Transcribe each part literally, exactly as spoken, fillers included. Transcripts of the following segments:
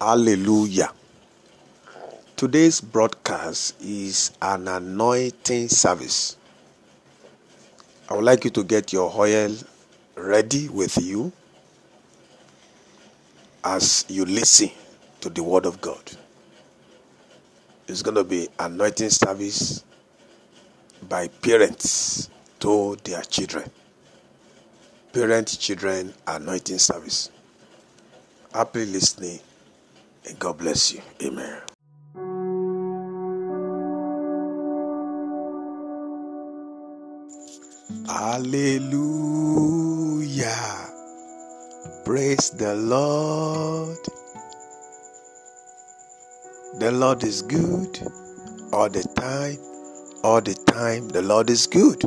Hallelujah. Today's broadcast is an anointing service. I would like you to get your oil ready with you as you listen to the word of God. It's going to be anointing service by parents to their children. Parent-children anointing service. Happy listening and God bless you. Amen. Hallelujah. Praise the Lord. The Lord is good all the time. All the time the Lord is good.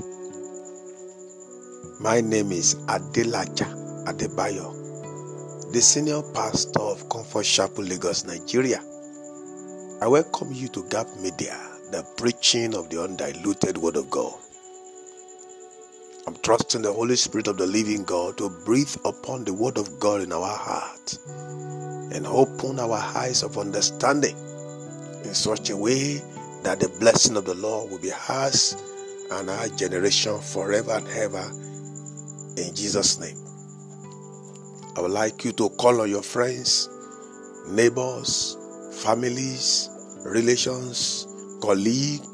My name is Adelaja Adebayo, the senior pastor of Comfort Chapel, Lagos, Nigeria. I welcome you to Gap Media, the preaching of the undiluted word of God. I'm trusting the Holy Spirit of the living God to breathe upon the word of God in our heart and open our eyes of understanding in such a way that the blessing of the Lord will be ours and our generation forever and ever. In Jesus' name. I would like you to call on your friends, neighbors, families, relations, colleague,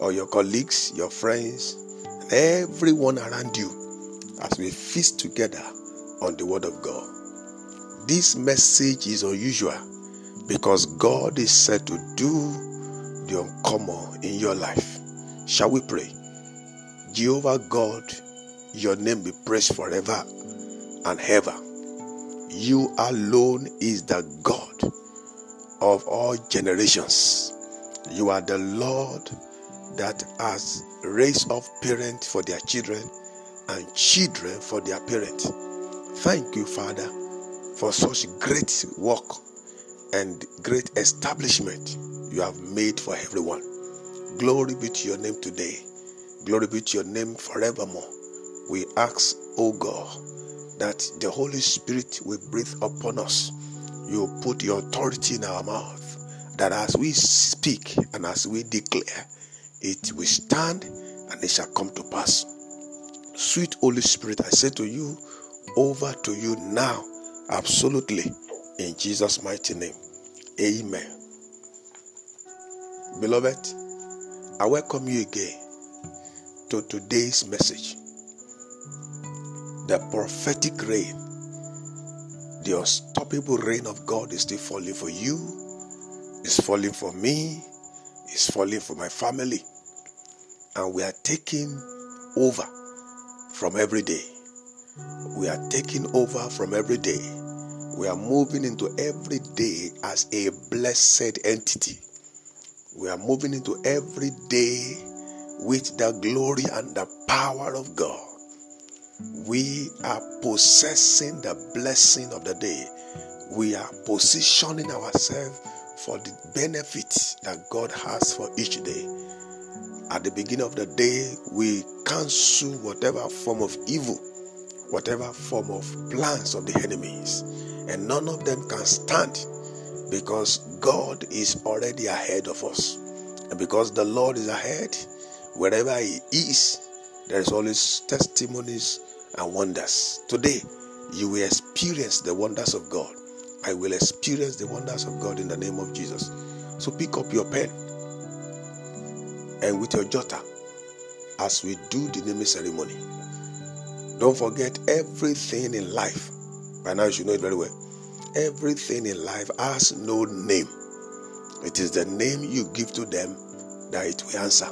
or your colleagues, your friends, and everyone around you as we feast together on the word of God. This message is unusual because God is said to do the uncommon in your life. Shall we pray? Jehovah God, your name be praised forever and ever. You alone is the God of all generations. You are the Lord that has raised up parents for their children and children for their parents. Thank you, Father, for such great work and great establishment you have made for everyone. Glory be to your name today. Glory be to your name forevermore. We ask, O God, that the Holy Spirit will breathe upon us. You put your authority in our mouth, that as we speak and as we declare, it will stand and it shall come to pass. Sweet Holy Spirit, I say to you, over to you now, absolutely, in Jesus' mighty name. Amen. Beloved, I welcome you again to today's message. The prophetic rain, the unstoppable rain of God is still falling for you, is falling for me, is falling for my family. And we are taking over from every day. We are taking over from every day. We are moving into every day as a blessed entity. We are moving into every day with the glory and the power of God. We are possessing the blessing of the day. We are positioning ourselves for the benefits that God has for each day. At the beginning of the day, we cancel whatever form of evil, whatever form of plans of the enemies, and none of them can stand because God is already ahead of us. And because the Lord is ahead, wherever He is, there is always testimonies and wonders. Today, you will experience the wonders of God. I will experience the wonders of God in the name of Jesus. So pick up your pen and with your jotter as we do the naming ceremony. Don't forget, everything in life, by now you should know it very well, everything in life has no name. It is the name you give to them that it will answer.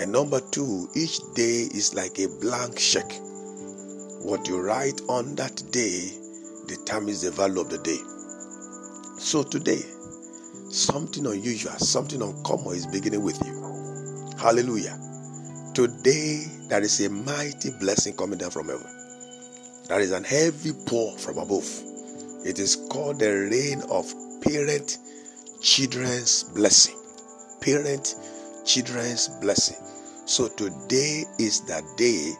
And number two, each day is like a blank check. What you write on that day determines the value of the day. So today, something unusual, something uncommon is beginning with you. Hallelujah. Today, there is a mighty blessing coming down from heaven. There is an heavy pour from above. It is called the rain of parent-children's blessing. Parent-children's blessing. So today is the day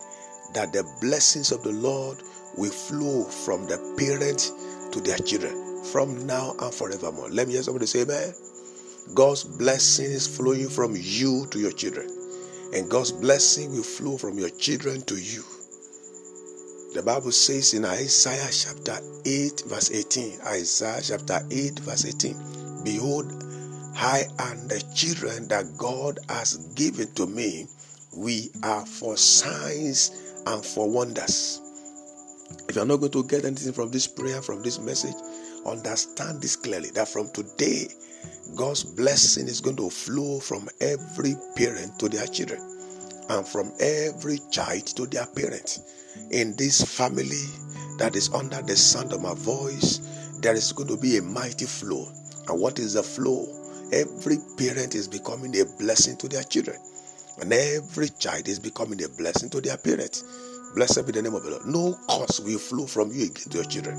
that the blessings of the Lord will flow from the parents to their children, from now and forevermore. Let me hear somebody say amen. God's blessing is flowing from you to your children. And God's blessing will flow from your children to you. The Bible says in Isaiah chapter eight verse eighteen. Isaiah chapter eight verse eighteen. Behold, I and the children that God has given to me, we are for signs and for wonders. If you are not going to get anything from this prayer, from this message, understand this clearly, that from today, God's blessing is going to flow from every parent to their children and from every child to their parent. In this family that is under the sound of my voice, there is going to be a mighty flow. And what is the flow? Every parent is becoming a blessing to their children. And every child is becoming a blessing to their parents. Blessed be the name of the Lord. No curse will flow from you again to your children.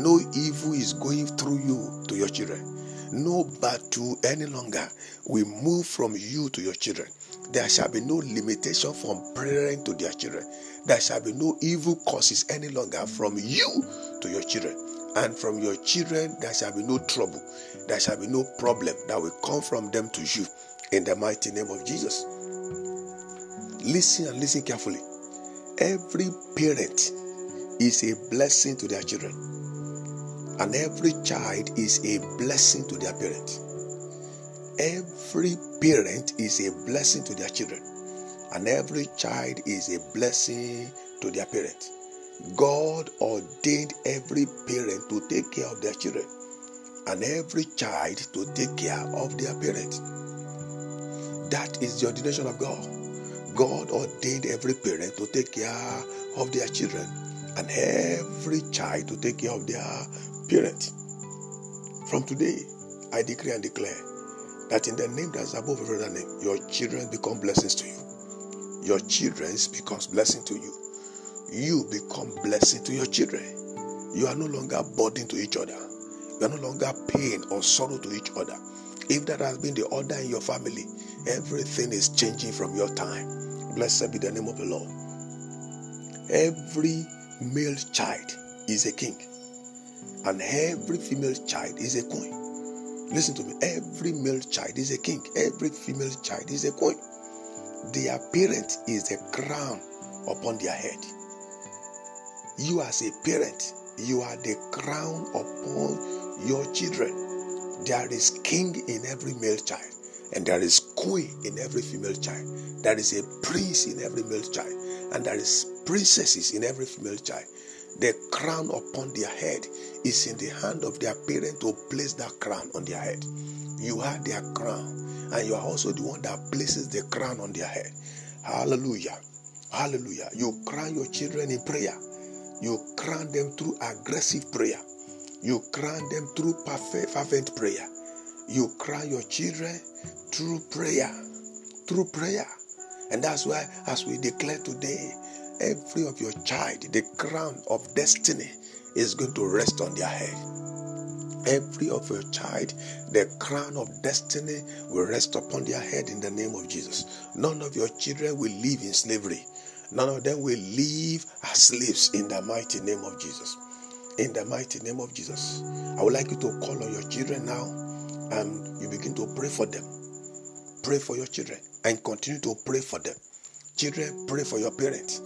No evil is going through you to your children. No battle any longer will move from you to your children. There shall be no limitation from parent to their children. There shall be no evil causes any longer from you to your children. And from your children, there shall be no trouble. There shall be no problem that will come from them to you. In the mighty name of Jesus. Listen and listen carefully. Every parent is a blessing to their children. And every child is a blessing to their parent. Every parent is a blessing to their children. And every child is a blessing to their parent. God ordained every parent to take care of their children. And every child to take care of their parent. That is the ordination of God. God ordained every parent to take care of their children and every child to take care of their parent. From today, I decree and declare that in the name that's above every other name, your children become blessings to you. Your children becomes blessing to you. You become blessing to your children. You are no longer burden to each other. You are no longer pain or sorrow to each other. If that has been the order in your family, everything is changing from your time. Blessed be the name of the Lord. Every male child is a king, and every female child is a queen. Listen to me. Every male child is a king. Every female child is a queen. Their parent is the crown upon their head. You as a parent, you are the crown upon your children. There is king in every male child, and there is queen in every female child. There is a prince in every male child, and there is princesses in every female child. The crown upon their head is in the hand of their parent to place that crown on their head. You are their crown, and you are also the one that places the crown on their head. Hallelujah. Hallelujah. You crown your children in prayer. You crown them through aggressive prayer. You crown them through perfect, fervent prayer. You crown your children through prayer. Through prayer. And that's why, as we declare today, every of your child, the crown of destiny is going to rest on their head. Every of your child, the crown of destiny will rest upon their head in the name of Jesus. None of your children will live in slavery. None of them will live as slaves in the mighty name of Jesus. In the mighty name of Jesus. I would like you to call on your children now and you begin to pray for them. Pray for your children and continue to pray for them. Children, pray for your parents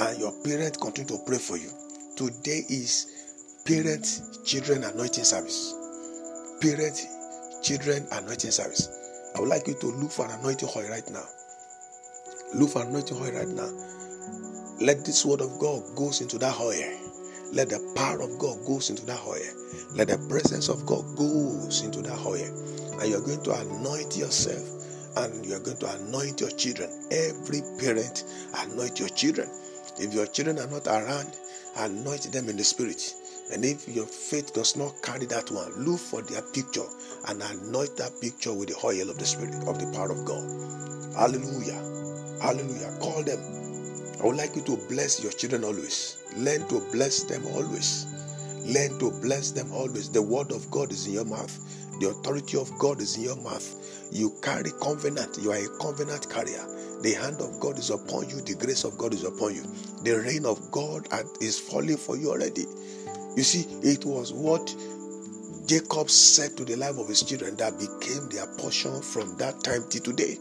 and your parents continue to pray for you. Today is Parent-Children Anointing Service. Parent-Children Anointing Service. I would like you to look for an anointing oil right now. Look for an anointing oil right now. Let this word of God go into that oil. Let the power of God goes into that oil. Let the presence of God goes into that oil. And you're going to anoint yourself. And you're going to anoint your children. Every parent, anoint your children. If your children are not around, anoint them in the spirit. And if your faith does not carry that one, look for their picture and anoint that picture with the oil of the spirit, of the power of God. Hallelujah. Hallelujah. Call them. I would like you to bless your children always. Learn to bless them always. Learn to bless them always. The word of God is in your mouth. The authority of God is in your mouth. You carry covenant. You are a covenant carrier. The hand of God is upon you. The grace of God is upon you. The reign of God is falling for you already. You see, it was what Jacob said to the life of his children that became their portion from that time till today.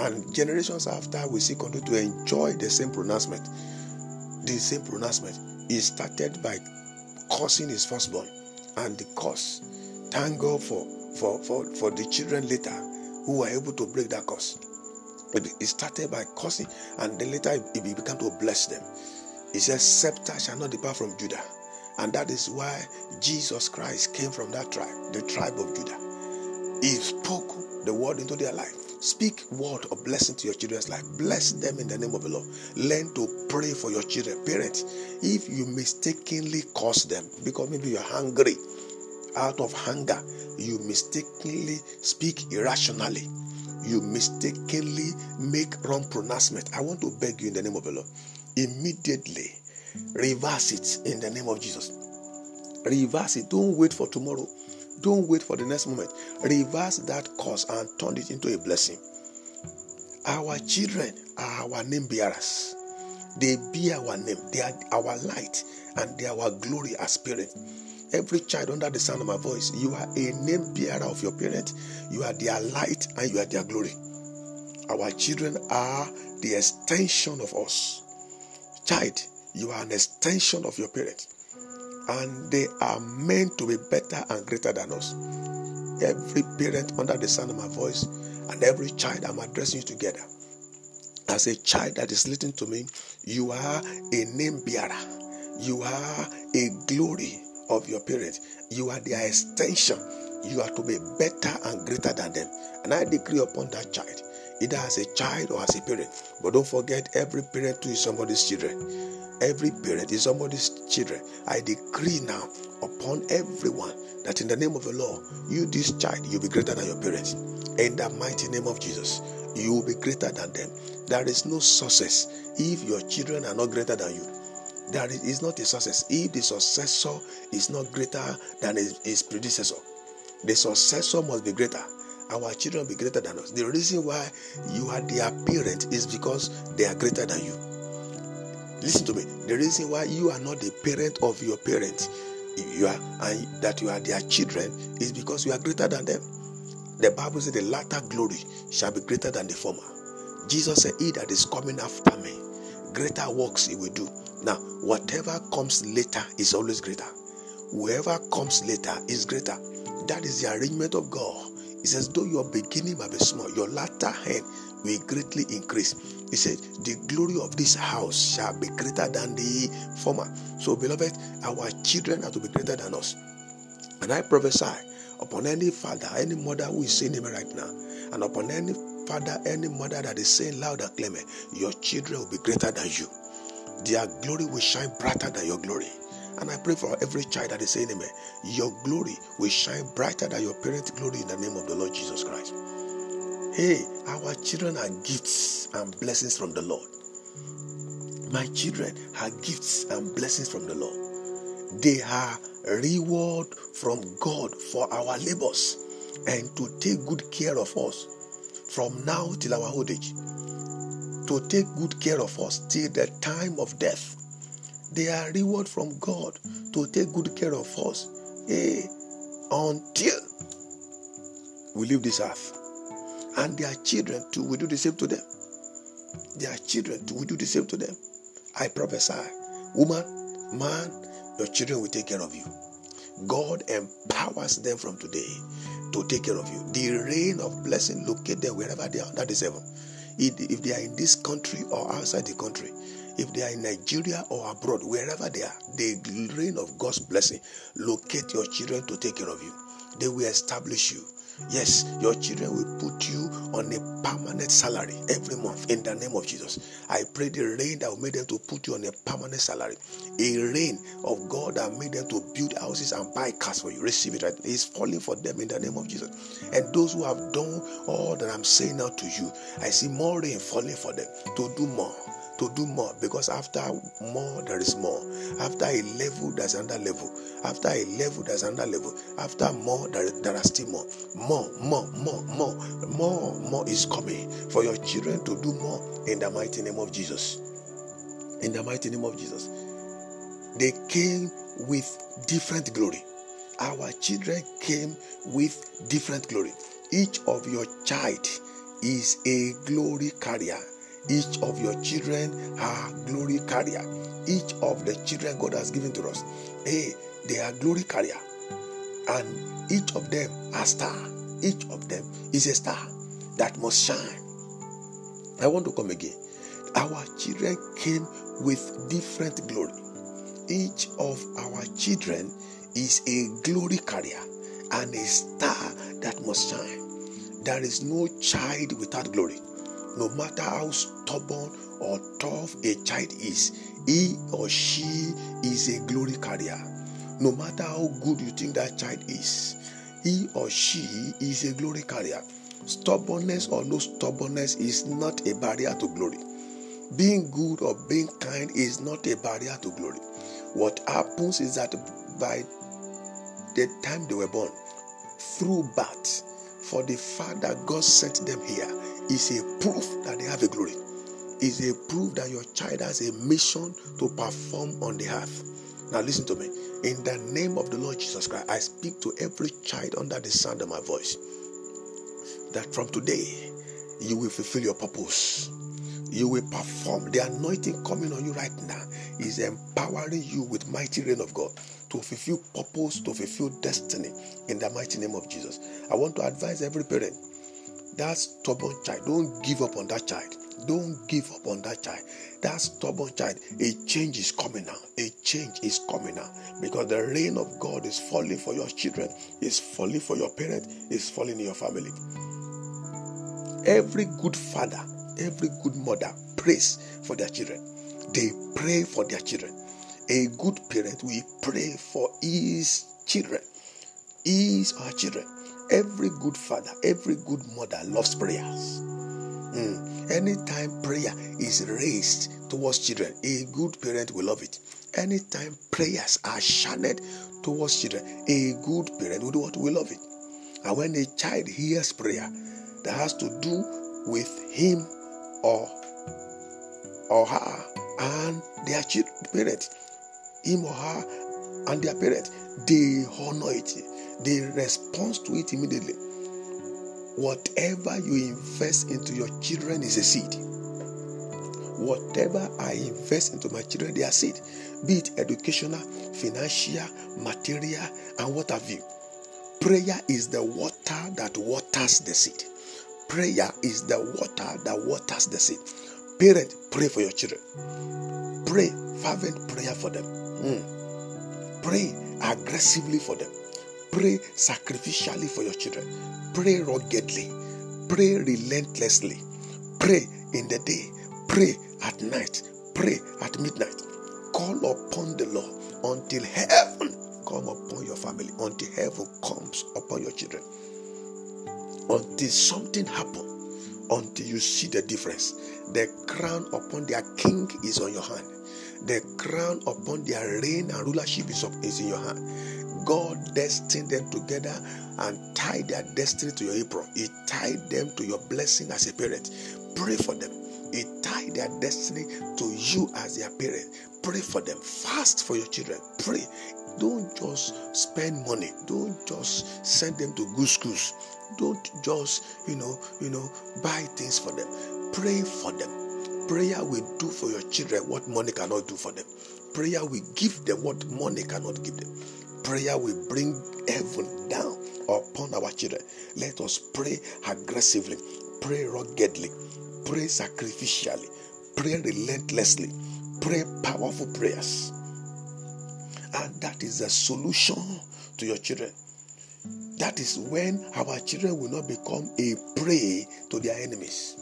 And generations after, we still continue to enjoy the same pronouncement. The same pronouncement. He started by cursing his firstborn, and the curse. Thank God for, for, for, for the children later who were able to break that curse. He started by cursing, and then later he began to bless them. He says, scepter shall not depart from Judah. And that is why Jesus Christ came from that tribe, the tribe of Judah. He spoke the word into their life. Speak word of blessing to your children's life. Bless them in the name of the Lord. Learn to pray for your children. Parents, if you mistakenly curse them, because maybe you're hungry, out of hunger, you mistakenly speak irrationally. You mistakenly make wrong pronouncement. I want to beg you in the name of the Lord, immediately reverse it in the name of Jesus. Reverse it. Don't wait for tomorrow. Don't wait for the next moment. Reverse that curse and turn it into a blessing. Our children are our name bearers. They bear our name. They are our light and they are our glory as parents. Every child under the sound of my voice, you are a name bearer of your parents. You are their light and you are their glory. Our children are the extension of us. Child, you are an extension of your parents. And they are meant to be better and greater than us. Every parent under the sound of my voice and every child, I'm addressing you together. As a child that is listening to me, you are a name bearer. You are a glory of your parents. You are their extension. You are to be better and greater than them. And I decree upon that child, either as a child or as a parent. But don't forget, every parent too is somebody's children. Every parent is somebody's children. I decree now upon everyone that in the name of the Lord, you, this child, you'll be greater than your parents. In the mighty name of Jesus, you will be greater than them. There is no success if your children are not greater than you. There is not a success if the successor is not greater than his, his predecessor. The successor must be greater. Our children will be greater than us. The reason why you are their parent is because they are greater than you. Listen to me. The reason why you are not the parent of your parents, you are, and that you are their children, is because you are greater than them. The Bible says the latter glory shall be greater than the former. Jesus said, "He that is coming after me, greater works he will do." Now, whatever comes later is always greater. Whoever comes later is greater. That is the arrangement of God. He says, though your beginning might be small, your latter hand will greatly increase. He said, the glory of this house shall be greater than the former. So, beloved, our children are to be greater than us. And I prophesy upon any father, any mother who is saying amen right now, and upon any father, any mother that is saying loud and clear, your children will be greater than you. Their glory will shine brighter than your glory. And I pray for every child that is saying amen. Your glory will shine brighter than your parents' glory in the name of the Lord Jesus Christ. Hey, our children are gifts and blessings from the Lord. My children are gifts and blessings from the Lord. They are reward from God for our labors and to take good care of us from now till our old age. To take good care of us till the time of death. They are reward from God to take good care of us, hey, until we leave this earth. And their children too will do the same to them. Their children too will do the same to them. I prophesy, woman, man, your children will take care of you. God empowers them from today to take care of you. The rain of blessing locate them wherever they are under the heaven. If they are in this country or outside the country, if they are in Nigeria or abroad, wherever they are, the reign of God's blessing, locate your children to take care of you. They will establish you. Yes, your children will put you on a permanent salary every month in the name of Jesus. I pray the rain that will make them to put you on a permanent salary. A rain of God that made them to build houses and buy cars for you. Receive it right now. It's falling for them in the name of Jesus. And those who have done all that I'm saying now to you, I see more rain falling for them to do more. To do more, because after more there is more. After a level there's another level. After a level there's another level. After more there, there are still more. More, more, more, more, more, more is coming for your children to do more in the mighty name of Jesus. In the mighty name of Jesus, they came with different glory. our children came with different glory. Each of your child is a glory carrier. Each of your children are glory carrier. Each of the children God has given to us, hey, they are glory carrier. And each of them are star. Each of them is a star that must shine. I want to come again. Our children came with different glory. Each of our children is a glory carrier and a star that must shine. There is no child without glory. No matter how stubborn or tough a child is, he or she is a glory carrier. No matter how good you think that child is, he or she is a glory carrier. Stubbornness or no stubbornness is not a barrier to glory. Being good or being kind is not a barrier to glory. What happens is that by the time they were born, through birth, for the fact that God sent them here is a proof that they have a glory. Is a proof that your child has a mission to perform on the earth. Now listen to me. In the name of the Lord Jesus Christ, I speak to every child under the sound of my voice, that from today, you will fulfill your purpose. You will perform. The anointing coming on you right now is empowering you with mighty rain of God to fulfill purpose, to fulfill destiny in the mighty name of Jesus. I want to advise every parent, that stubborn child, don't give up on that child. Don't give up on that child. That stubborn child, a change is coming now. A change is coming now. Because the rain of God is falling for your children, is falling for your parents, is falling in your family. Every good father, every good mother prays for their children. They pray for their children. A good parent will pray for his children, his or her children. Every good father, every good mother loves prayers. Mm. Anytime prayer is raised towards children, a good parent will love it. Anytime prayers are channeled towards children, a good parent will do what? Will love it. And when a child hears prayer that has to do with him or or her and their children, parents, him or her and their parents, they honor it. They respond to it immediately. Whatever you invest into your children is a seed. Whatever I invest into my children, they are seed. Be it educational, financial, material, and what have you. Prayer is the water that waters the seed. Prayer is the water that waters the seed. Parents, pray for your children. Pray fervent prayer for them. Mm. Pray aggressively for them. Pray sacrificially for your children. Pray ruggedly. Pray relentlessly. Pray in the day. Pray at night. Pray at midnight. Call upon the Lord until heaven comes upon your family. Until heaven comes upon your children. Until something happens. Until you see the difference. The crown upon their king is on your hand. The crown upon their reign and rulership is, up, is in your hand. God destined them together and tied their destiny to your apron. He tied them to your blessing as a parent. Pray for them. He tied their destiny to you as their parent. Pray for them. Fast for your children. Pray. Don't just spend money. Don't just send them to good schools. Don't just, you know, you know, buy things for them. Pray for them. Prayer will do for your children what money cannot do for them. Prayer will give them what money cannot give them. Prayer will bring heaven down upon our children. Let us pray aggressively. Pray ruggedly. Pray sacrificially. Pray relentlessly. Pray powerful prayers. And that is the solution to your children. That is when our children will not become a prey to their enemies.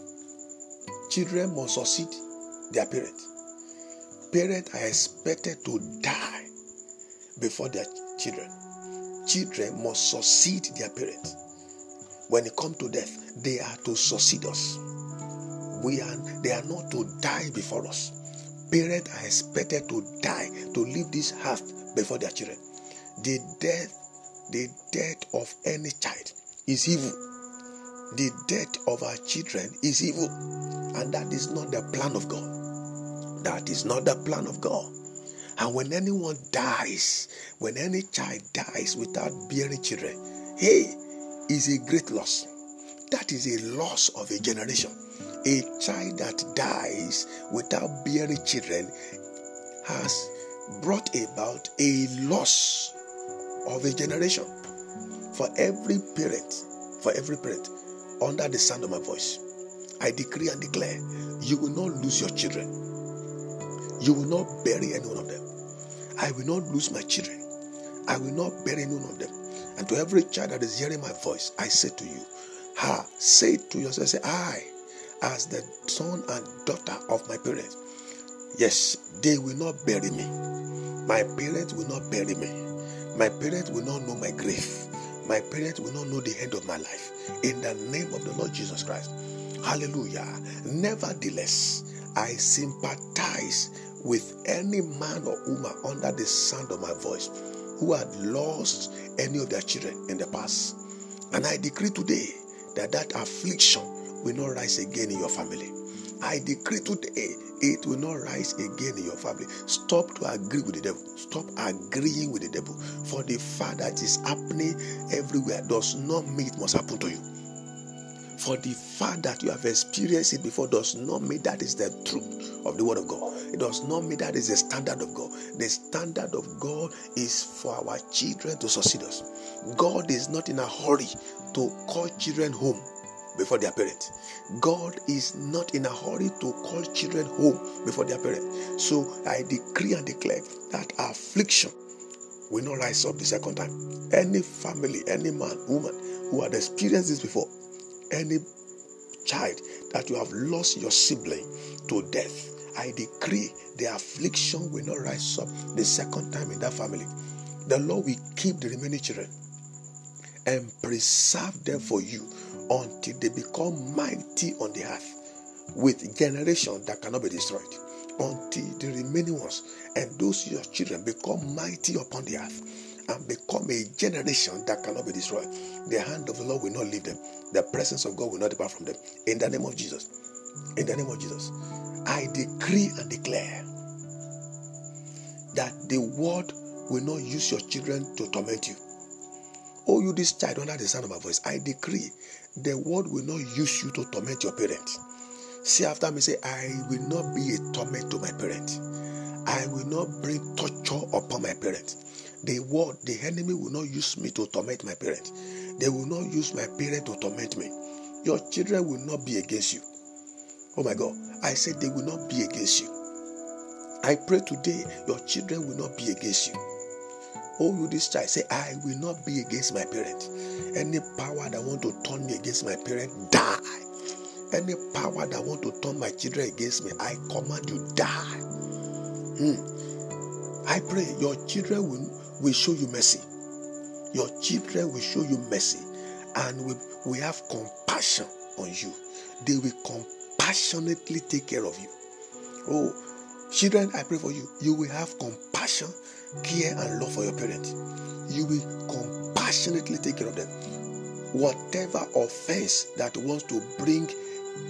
Children must succeed their parents. Parents are expected to die before their children. Children must succeed their parents. When it comes to death, they are to succeed us. We are, they are not to die before us. Parents are expected to die, to leave this earth before their children. The death, the death of any child is evil. The death of our children is evil. And that is not the plan of God. That is not the plan of God. And when anyone dies, when any child dies without bearing children, hey, is a great loss. That is a loss of a generation. A child that dies without bearing children has brought about a loss of a generation. For every parent, for every parent, under the sound of my voice, I decree and declare, you will not lose your children. You will not bury any one of them. I will not lose my children. I will not bury any one of them. And to every child that is hearing my voice, I say to you, ha, say to yourself, say, I, as the son and daughter of my parents, yes, they will not bury me. My parents will not bury me. My parents will not know my grave. My parents will not know the end of my life. In the name of the Lord Jesus Christ. Hallelujah. Nevertheless, I sympathize with any man or woman under the sound of my voice who had lost any of their children in the past. And I decree today that that affliction will not rise again in your family. I decree today it will not rise again in your family. Stop to agree with the devil. Stop agreeing with the devil. For the fact that is happening everywhere does not mean it must happen to you. For the fact that you have experienced it before does not mean that is the truth of the word of God. It does not mean that is the standard of God. The standard of God is for our children to succeed us. God is not in a hurry to call children home before their parents. God is not in a hurry to call children home before their parents. So I decree and declare that affliction will not rise up the second time. Any family, any man, woman who had experienced this before, any child that you have lost your sibling to death, I decree the affliction will not rise up the second time in that family. The Lord will keep the remaining children and preserve them for you until they become mighty on the earth with generation that cannot be destroyed. Until the remaining ones and those your children become mighty upon the earth and become a generation that cannot be destroyed. The hand of the Lord will not leave them. The presence of God will not depart from them. In the name of Jesus. In the name of Jesus. I decree and declare that the world will not use your children to torment you. Oh, you this child under the sound of my voice, I decree the world will not use you to torment your parents. Say after me, say, I will not be a torment to my parents. I will not bring torture upon my parents. The world, the enemy will not use me to torment my parents. They will not use my parents to torment me. Your children will not be against you. Oh my God. I said they will not be against you. I pray today your children will not be against you. Oh, you this child, say, I will not be against my parents. Any power that want to turn me against my parents, die. Any power that want to turn my children against me, I command you, die. Hmm. I pray your children will will show you mercy. Your children will show you mercy and will, will have compassion on you. They will compassionately take care of you. Oh, children, I pray for you. You will have compassion, care, and love for your parents. You will compassionately take care of them. Whatever offense that wants to bring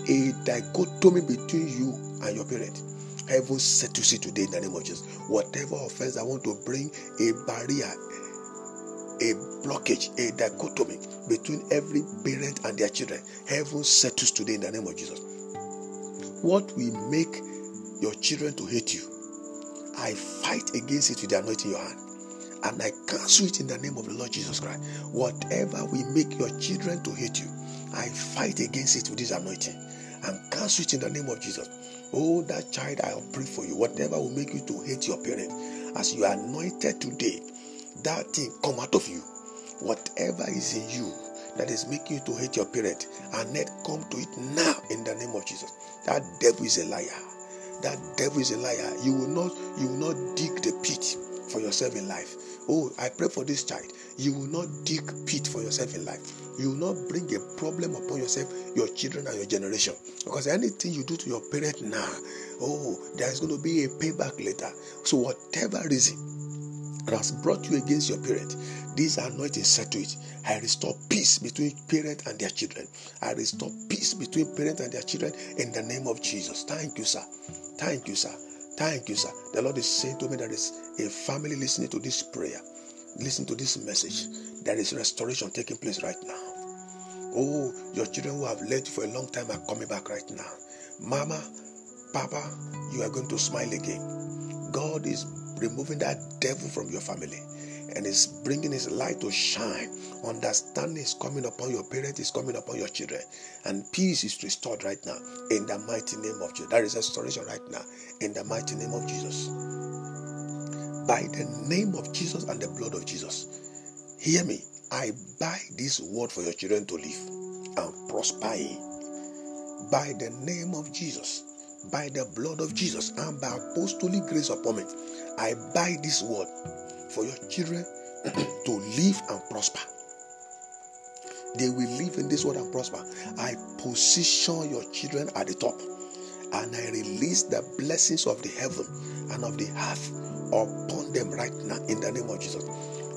a dichotomy between you and your parents, heaven set you see today in the name of Jesus. Whatever offense that want to bring a barrier, a blockage, a dichotomy between every parent and their children, heaven set you today in the name of Jesus. What will make your children to hate you, I fight against it with the anointing in your hand. And I cancel it in the name of the Lord Jesus Christ. Whatever will make your children to hate you, I fight against it with this anointing. And cancel it in the name of Jesus. Oh, that child, I'll pray for you. Whatever will make you to hate your parents, as you are anointed today, that thing come out of you. Whatever is in you that is making you to hate your parents, and let come to it now in the name of Jesus. That devil is a liar. That devil is a liar. You will not, you will not dig the pit for yourself in life. Oh, I pray for this child. You will not dig pit for yourself in life. You will not bring a problem upon yourself, your children, and your generation. Because anything you do to your parent now, oh, there's going to be a payback later. So whatever reason that has brought you against your parent, these are not set to it. I restore peace between parent and their children. I restore peace between parent and their children in the name of Jesus. Thank you, sir. Thank you, sir. Thank you, sir. The Lord is saying to me there is a family listening to this prayer, listening to this message. There is restoration taking place right now. Oh, your children who have left for a long time are coming back right now. Mama, Papa, you are going to smile again. God is removing that devil from your family and is bringing his light to shine. Understanding is coming upon your parents, is coming upon your children, and peace is restored right now in the mighty name of Jesus. There is restoration right now in the mighty name of Jesus. By the name of Jesus and the blood of Jesus, hear me. I buy this word for your children to live and prosper in. By the name of Jesus, by the blood of Jesus, and by apostolic grace upon me, I buy this word for your children to live and prosper. They will live in this world and prosper. I position your children at the top, and I release the blessings of the heaven and of the earth upon them right now in the name of Jesus.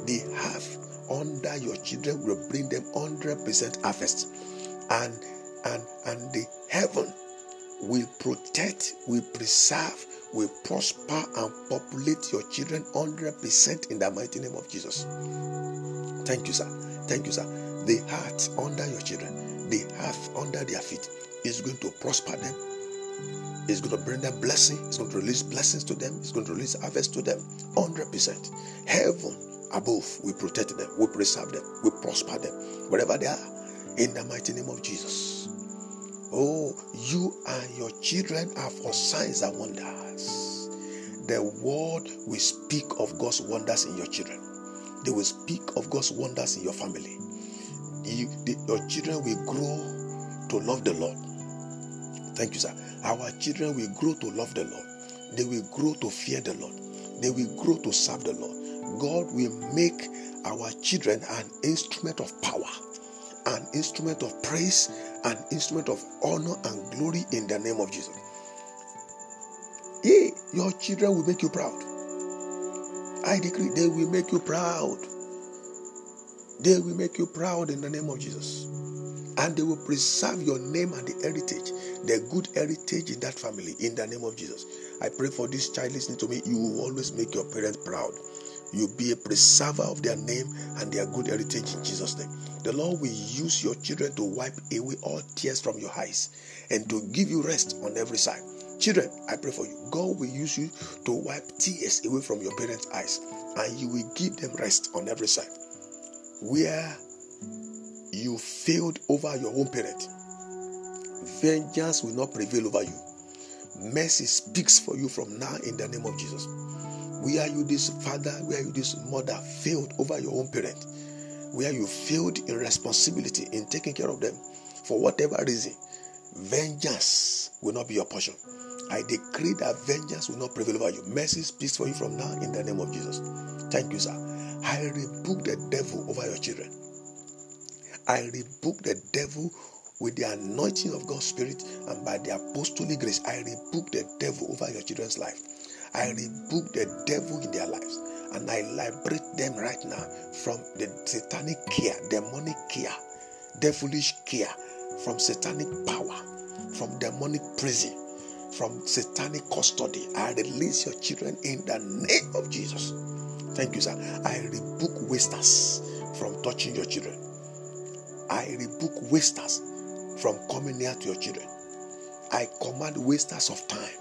The earth under your children will bring them one hundred percent harvest, and and and the heaven will protect, will preserve, will prosper and populate your children one hundred percent in the mighty name of Jesus. Thank you, sir. Thank you, sir. The heart under your children, the earth under their feet is going to prosper them. It's going to bring them blessing. It's going to release blessings to them. It's going to release harvest to them one hundred percent. Heaven above will protect them, will preserve them, will prosper them wherever they are in the mighty name of Jesus. Oh, you and your children are for signs and wonders. The word will speak of God's wonders in your children. They will speak of God's wonders in your family. You, the, your children will grow to love the Lord. Thank you, sir. Our children will grow to love the Lord. They will grow to fear the Lord. They will grow to serve the Lord. God will make our children an instrument of power, an instrument of praise, an instrument of honor and glory in the name of Jesus. Hey, your children will make you proud. I decree they will make you proud. They will make you proud in the name of Jesus. And they will preserve your name and the heritage, the good heritage in that family in the name of Jesus. I pray for this child listening to me. You will always make your parents proud. You be a preserver of their name and their good heritage in Jesus' name. The Lord will use your children to wipe away all tears from your eyes and to give you rest on every side. Children, I pray for you. God will use you to wipe tears away from your parents' eyes, and you will give them rest on every side. Where you failed over your own parent, vengeance will not prevail over you. Mercy speaks for you from now in the name of Jesus. Where you, this father, where you, this mother, failed over your own parent, where you failed in responsibility in taking care of them, for whatever reason, vengeance will not be your portion. I decree that vengeance will not prevail over you. Mercy speaks for you from now in the name of Jesus. Thank you, sir. I rebuke the devil over your children. I rebuke the devil with the anointing of God's Spirit and by the apostolic grace. I rebuke the devil over your children's life. I rebuke the devil in their lives, and I liberate them right now from the satanic care, demonic care, devilish care, from satanic power, from demonic prison, from satanic custody. I release your children in the name of Jesus. Thank you, sir. I rebuke wasters from touching your children. I rebuke wasters from coming near to your children. I command wasters of time,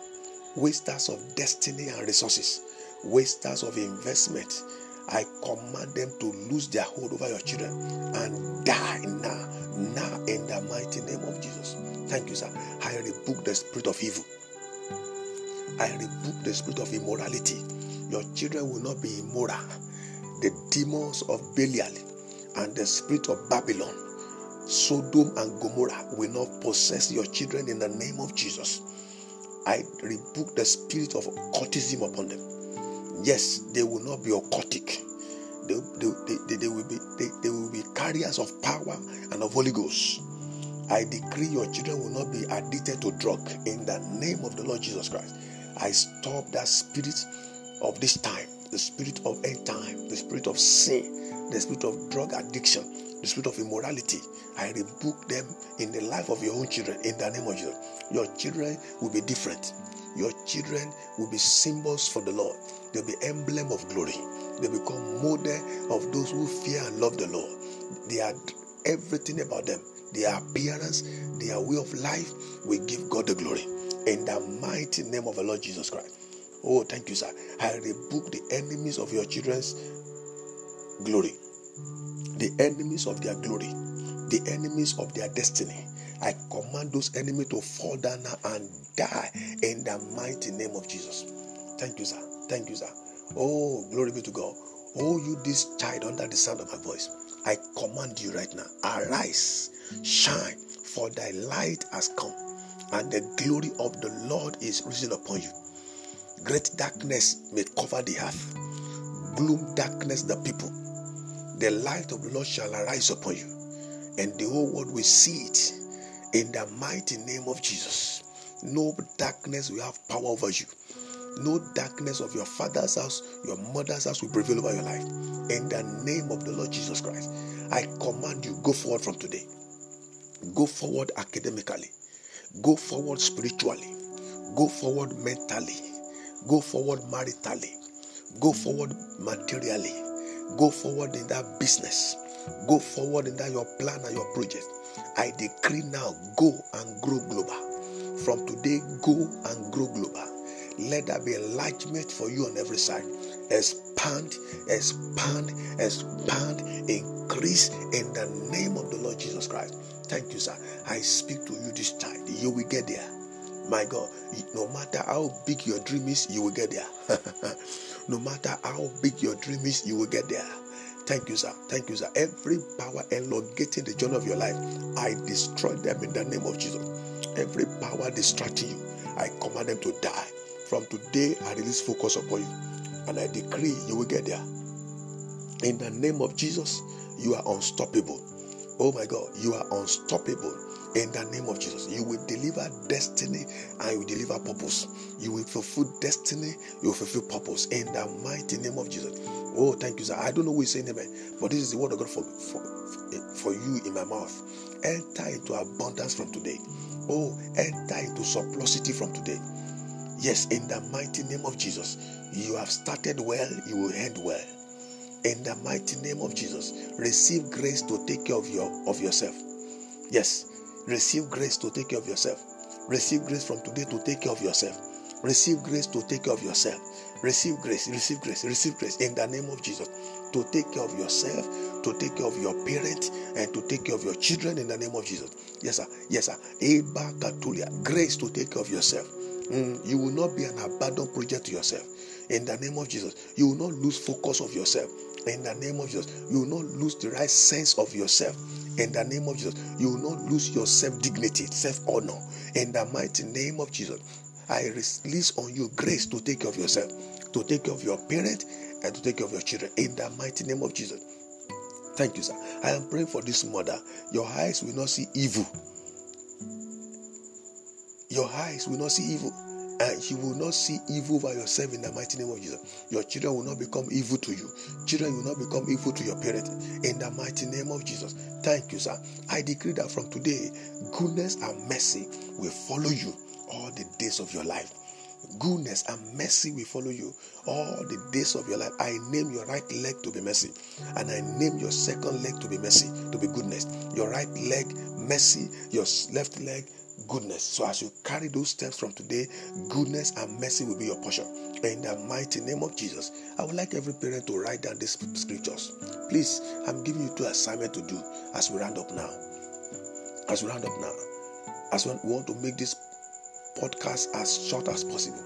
wasters of destiny and resources, wasters of investment. I command them to lose their hold over your children and die now, now in the mighty name of Jesus. Thank you, sir. I rebuke the spirit of evil. I rebuke the spirit of immorality. Your children will not be immoral. The demons of Belial and the spirit of Babylon, Sodom and Gomorrah will not possess your children in the name of Jesus. I rebuke the spirit of occultism upon them. Yes, they will not be occultic. They, they, they, they, they, will be, they, they will be carriers of power and of Holy Ghost. I decree your children will not be addicted to drug in the name of the Lord Jesus Christ. I stop that spirit of this time, the spirit of end time, the spirit of sin, the spirit of drug addiction, the spirit of immorality. I rebuke them in the life of your own children in the name of Jesus. Your children will be different. Your children will be symbols for the Lord. They'll be emblem of glory. They become model of those who fear and love the Lord. They are everything about them. Their appearance, their way of life will give God the glory. In the mighty name of the Lord Jesus Christ. Oh, thank you, sir. I rebuke the enemies of your children's glory. The enemies of their glory. The enemies of their destiny. I command those enemies to fall down and die in the mighty name of Jesus. Thank you, sir. Thank you, sir. Oh, glory be to God. Oh, you this child under the sound of my voice. I command you right now. Arise, shine, for thy light has come, and the glory of the Lord is risen upon you. Great darkness may cover the earth. Gloom darkness the people. The light of the Lord shall arise upon you, and the whole world will see it. In the mighty name of Jesus, no darkness will have power over you. No darkness of your father's house, your mother's house will prevail over your life. In the name of the Lord Jesus Christ, I command you, go forward from today. Go forward academically. Go forward spiritually. Go forward mentally. Go forward maritally. Go forward materially. Go forward in that business. Go forward in that your plan and your project. I decree now, go and grow global. From today, go and grow global. Let there be enlargement for you on every side. Expand, expand, expand, increase in the name of the Lord Jesus Christ. Thank you, sir. I speak to you this time. You will get there. My God, no matter how big your dream is, you will get there. No matter how big your dream is, you will get there. Thank you, sir. Thank you, sir. Every power elongating the journey of your life, I destroy them in the name of Jesus. Every power distracting you, I command them to die. From today, I release focus upon you. And I decree you will get there. In the name of Jesus, you are unstoppable. Oh my God, you are unstoppable. In the name of Jesus, you will deliver destiny and you will deliver purpose. You will fulfill destiny, you will fulfill purpose. In the mighty name of Jesus. Oh, thank you, sir. I don't know who is saying amen, but this is the word of God for, for, for you in my mouth. Enter into abundance from today. Oh, enter into surplusity from today. Yes, in the mighty name of Jesus, you have started well, you will end well. In the mighty name of Jesus, receive grace to take care of your of yourself. Yes, receive grace to take care of yourself. Receive grace from today to take care of yourself. Receive grace to take care of yourself. Receive grace, receive grace, receive grace in the name of Jesus to take care of yourself, to take care of your parents, and to take care of your children in the name of Jesus. Yes, sir. Yes, sir. Eba Katulia, grace to take care of yourself. Mm, you will not be an abandoned project to yourself. In the name of Jesus, you will not lose focus of yourself. In the name of Jesus, you will not lose the right sense of yourself. In the name of Jesus, you will not lose your self-dignity, self-honor. In the mighty name of Jesus, I release on you grace to take care of yourself, to take care of your parents, and to take care of your children. In the mighty name of Jesus. Thank you, sir. I am praying for this mother. Your eyes will not see evil. Your eyes will not see evil, and you will not see evil over yourself in the mighty name of Jesus. Your children will not become evil to you. Children will not become evil to your parents in the mighty name of Jesus. Thank you, sir. I decree that from today, goodness and mercy will follow you all the days of your life. Goodness and mercy will follow you all the days of your life. I name your right leg to be mercy, and I name your second leg to be mercy, to be goodness. Your right leg, mercy. Your left leg, goodness. So as you carry those steps from today, goodness and mercy will be your portion. In the mighty name of Jesus, I would like every parent to write down these scriptures. Please, I'm giving you two assignments to do as we round up now. As we round up now, as we want to make this podcast as short as possible,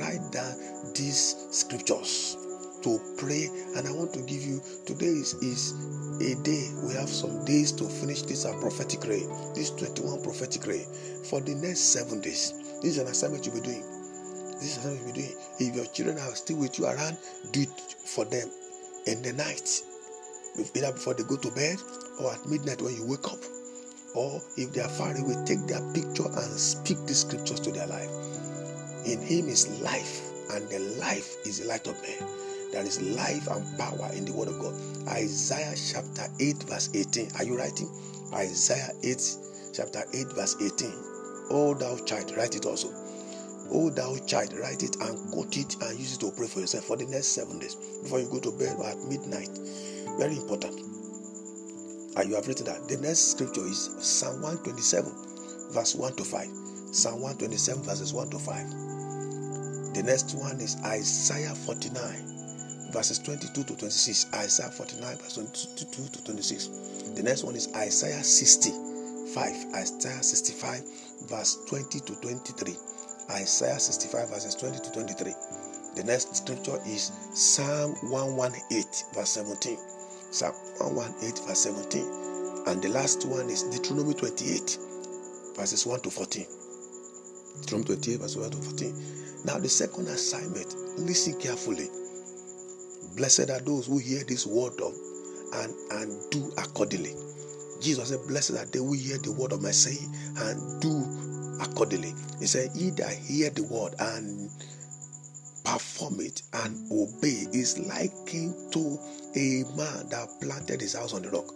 write down these scriptures to pray. And I want to give you, today is, is a day, we have some days to finish this our prophetic ray, this twenty-one prophetic ray for the next seven days. This is an assignment you'll be doing. This is an assignment you'll be doing. If your children are still with you around, do it for them in the night, either before they go to bed or at midnight when you wake up. Or if they are far away, take their picture and speak the scriptures to their life. In him is life, and the life is the light of man. There is life and power in the word of God. Isaiah chapter eight verse eighteen. Are you writing? Isaiah eight, chapter eight verse eighteen. Oh, thou child, write it also. O thou child, write it and quote it and use it to pray for yourself for the next seven days before you go to bed at midnight. Very important. And you have written that. The next scripture is Psalm one twenty-seven, verse one to five. Psalm one twenty-seven, verses one to five. The next one is Isaiah forty-nine, verses twenty-two to twenty-six. Isaiah forty-nine, verses twenty-two to twenty-six. The next one is Isaiah sixty-five. Isaiah sixty-five, verse twenty to twenty-three. Isaiah sixty-five, verses twenty to twenty-three. The next scripture is Psalm one eighteen, verse seventeen. Psalm one eighteen, verse seventeen. And the last one is Deuteronomy twenty-eight, verses one to fourteen. Deuteronomy twenty-eight, verses one to fourteen. Now, the second assignment, listen carefully. Blessed are those who hear this word of and, and do accordingly. Jesus said, blessed are they who hear the word of my saying and do accordingly. He said, he that hear the word and perform it and obey is likened to a man that planted his house on the rock.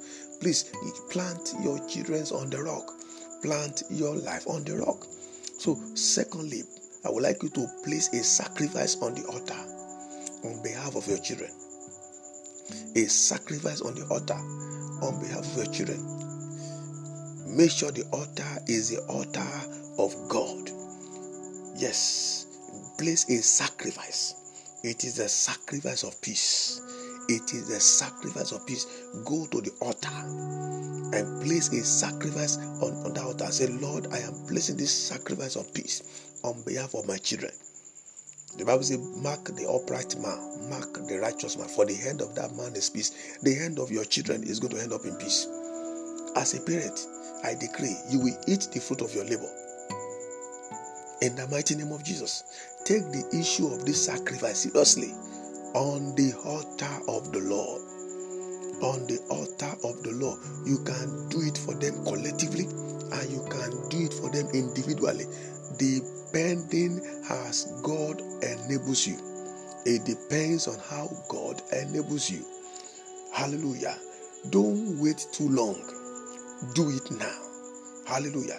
Please plant your children on the rock, plant your life on the rock. So, secondly, I would like you to place a sacrifice on the altar on behalf of your children. A sacrifice on the altar on behalf of your children. Make sure the altar is the altar of God. Yes. Place a sacrifice. It is the sacrifice of peace. It is the sacrifice of peace. Go to the altar and place a sacrifice on, on the altar. Say, Lord, I am placing this sacrifice of peace on behalf of my children. The Bible says, mark the upright man, mark the righteous man, for the hand of that man is peace. The hand of your children is going to end up in peace. As a parent, I decree you will eat the fruit of your labor. In the mighty name of Jesus, take the issue of this sacrifice seriously on the altar of the Lord. On the altar of the Lord, you can do it for them collectively and you can do it for them individually, depending as God enables you. It depends on how God enables you. Hallelujah. Don't wait too long. Do it now. Hallelujah.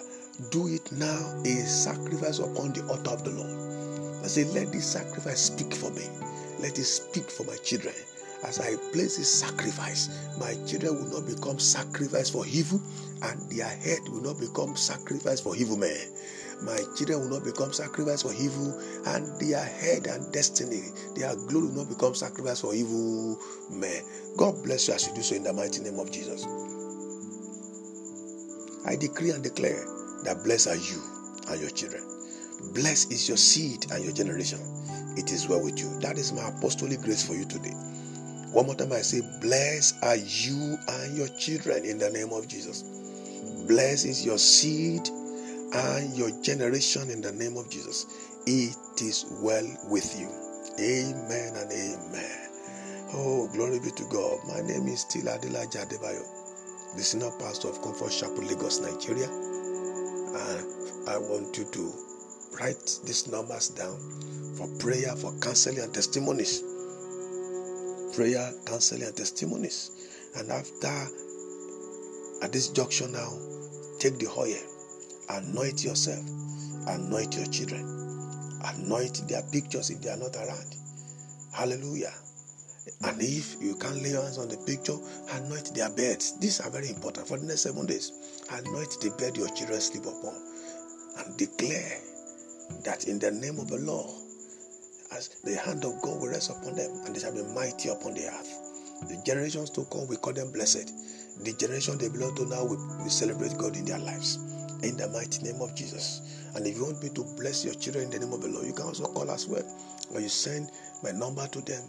Do it now, a sacrifice upon the altar of the Lord. I say, let this sacrifice speak for me. Let it speak for my children. As I place this sacrifice, my children will not become sacrifice for evil, and their head will not become sacrifice for evil men. My children will not become sacrifice for evil, and their head and destiny, their glory will not become sacrifice for evil men. God bless you as you do so in the mighty name of Jesus. I decree and declare that blessed are you and your children. Blessed is your seed and your generation. It is well with you. That is my apostolic grace for you today. One more time I say, blessed are you and your children in the name of Jesus. Blessed is your seed and your generation in the name of Jesus. It is well with you. Amen and amen. Oh, glory be to God. My name is still Adelaja Adebayo, the senior pastor of Comfort Chapel, Lagos, Nigeria. And I want you to write these numbers down for prayer, for counseling and testimonies. Prayer, counseling and testimonies. And after, at this juncture now, take the oil, anoint yourself, anoint your children, anoint their pictures if they are not around. Hallelujah. And if you can't lay hands on the picture, anoint their beds. These are very important. For the next seven days, anoint the bed your children sleep upon. And declare that in the name of the Lord, as the hand of God will rest upon them, and they shall be mighty upon the earth. The generations to come, we call them blessed. The generation they belong to now, we, we celebrate God in their lives. In the mighty name of Jesus. And if you want me to bless your children in the name of the Lord, you can also call as well. Or you send my number to them,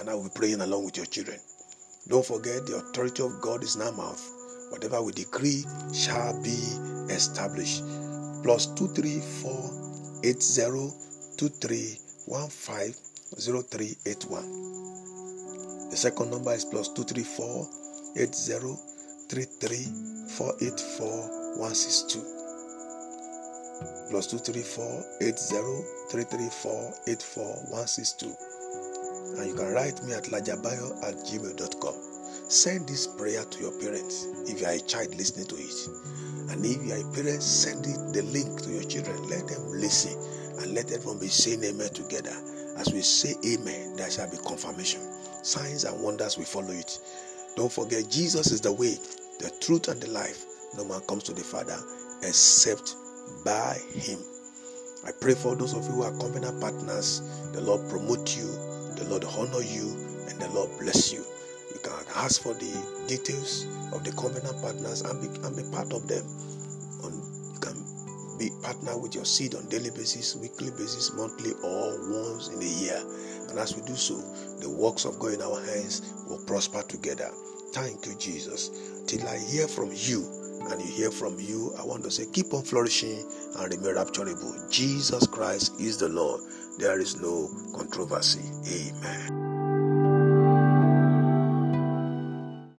and I will be praying along with your children. Don't forget, the authority of God is in our mouth. Whatever we decree shall be established. Plus two three four eight zero two three one five zero three eight one. The second number is plus two three four eight zero three three four eight four one six two. Plus two three four eight zero three three four eight four one six two. And you can write me at lajabayo at gmail dot com. Send this prayer to your parents if you are a child listening to it. And if you are a parent, send it, the link to your children. Let them listen And let everyone be saying amen together. As we say amen, there shall be confirmation. Signs and wonders will follow it. Don't forget, Jesus is the way, the truth, and the life. No man comes to the Father except by him. I pray for those of you who are covenant partners. The Lord promote you, the Lord honor you, and the Lord bless you. You can ask for the details of the covenant partners and be, and be part of them. On, you can be partner with your seed on daily basis, weekly basis, monthly, or once in a year. And as we do so, the works of God in our hands will prosper together. Thank you, Jesus. Till I hear from you, and you hear from you, I want to say, keep on flourishing and remain rapturable. Jesus Christ is the Lord. There is no controversy. Amen.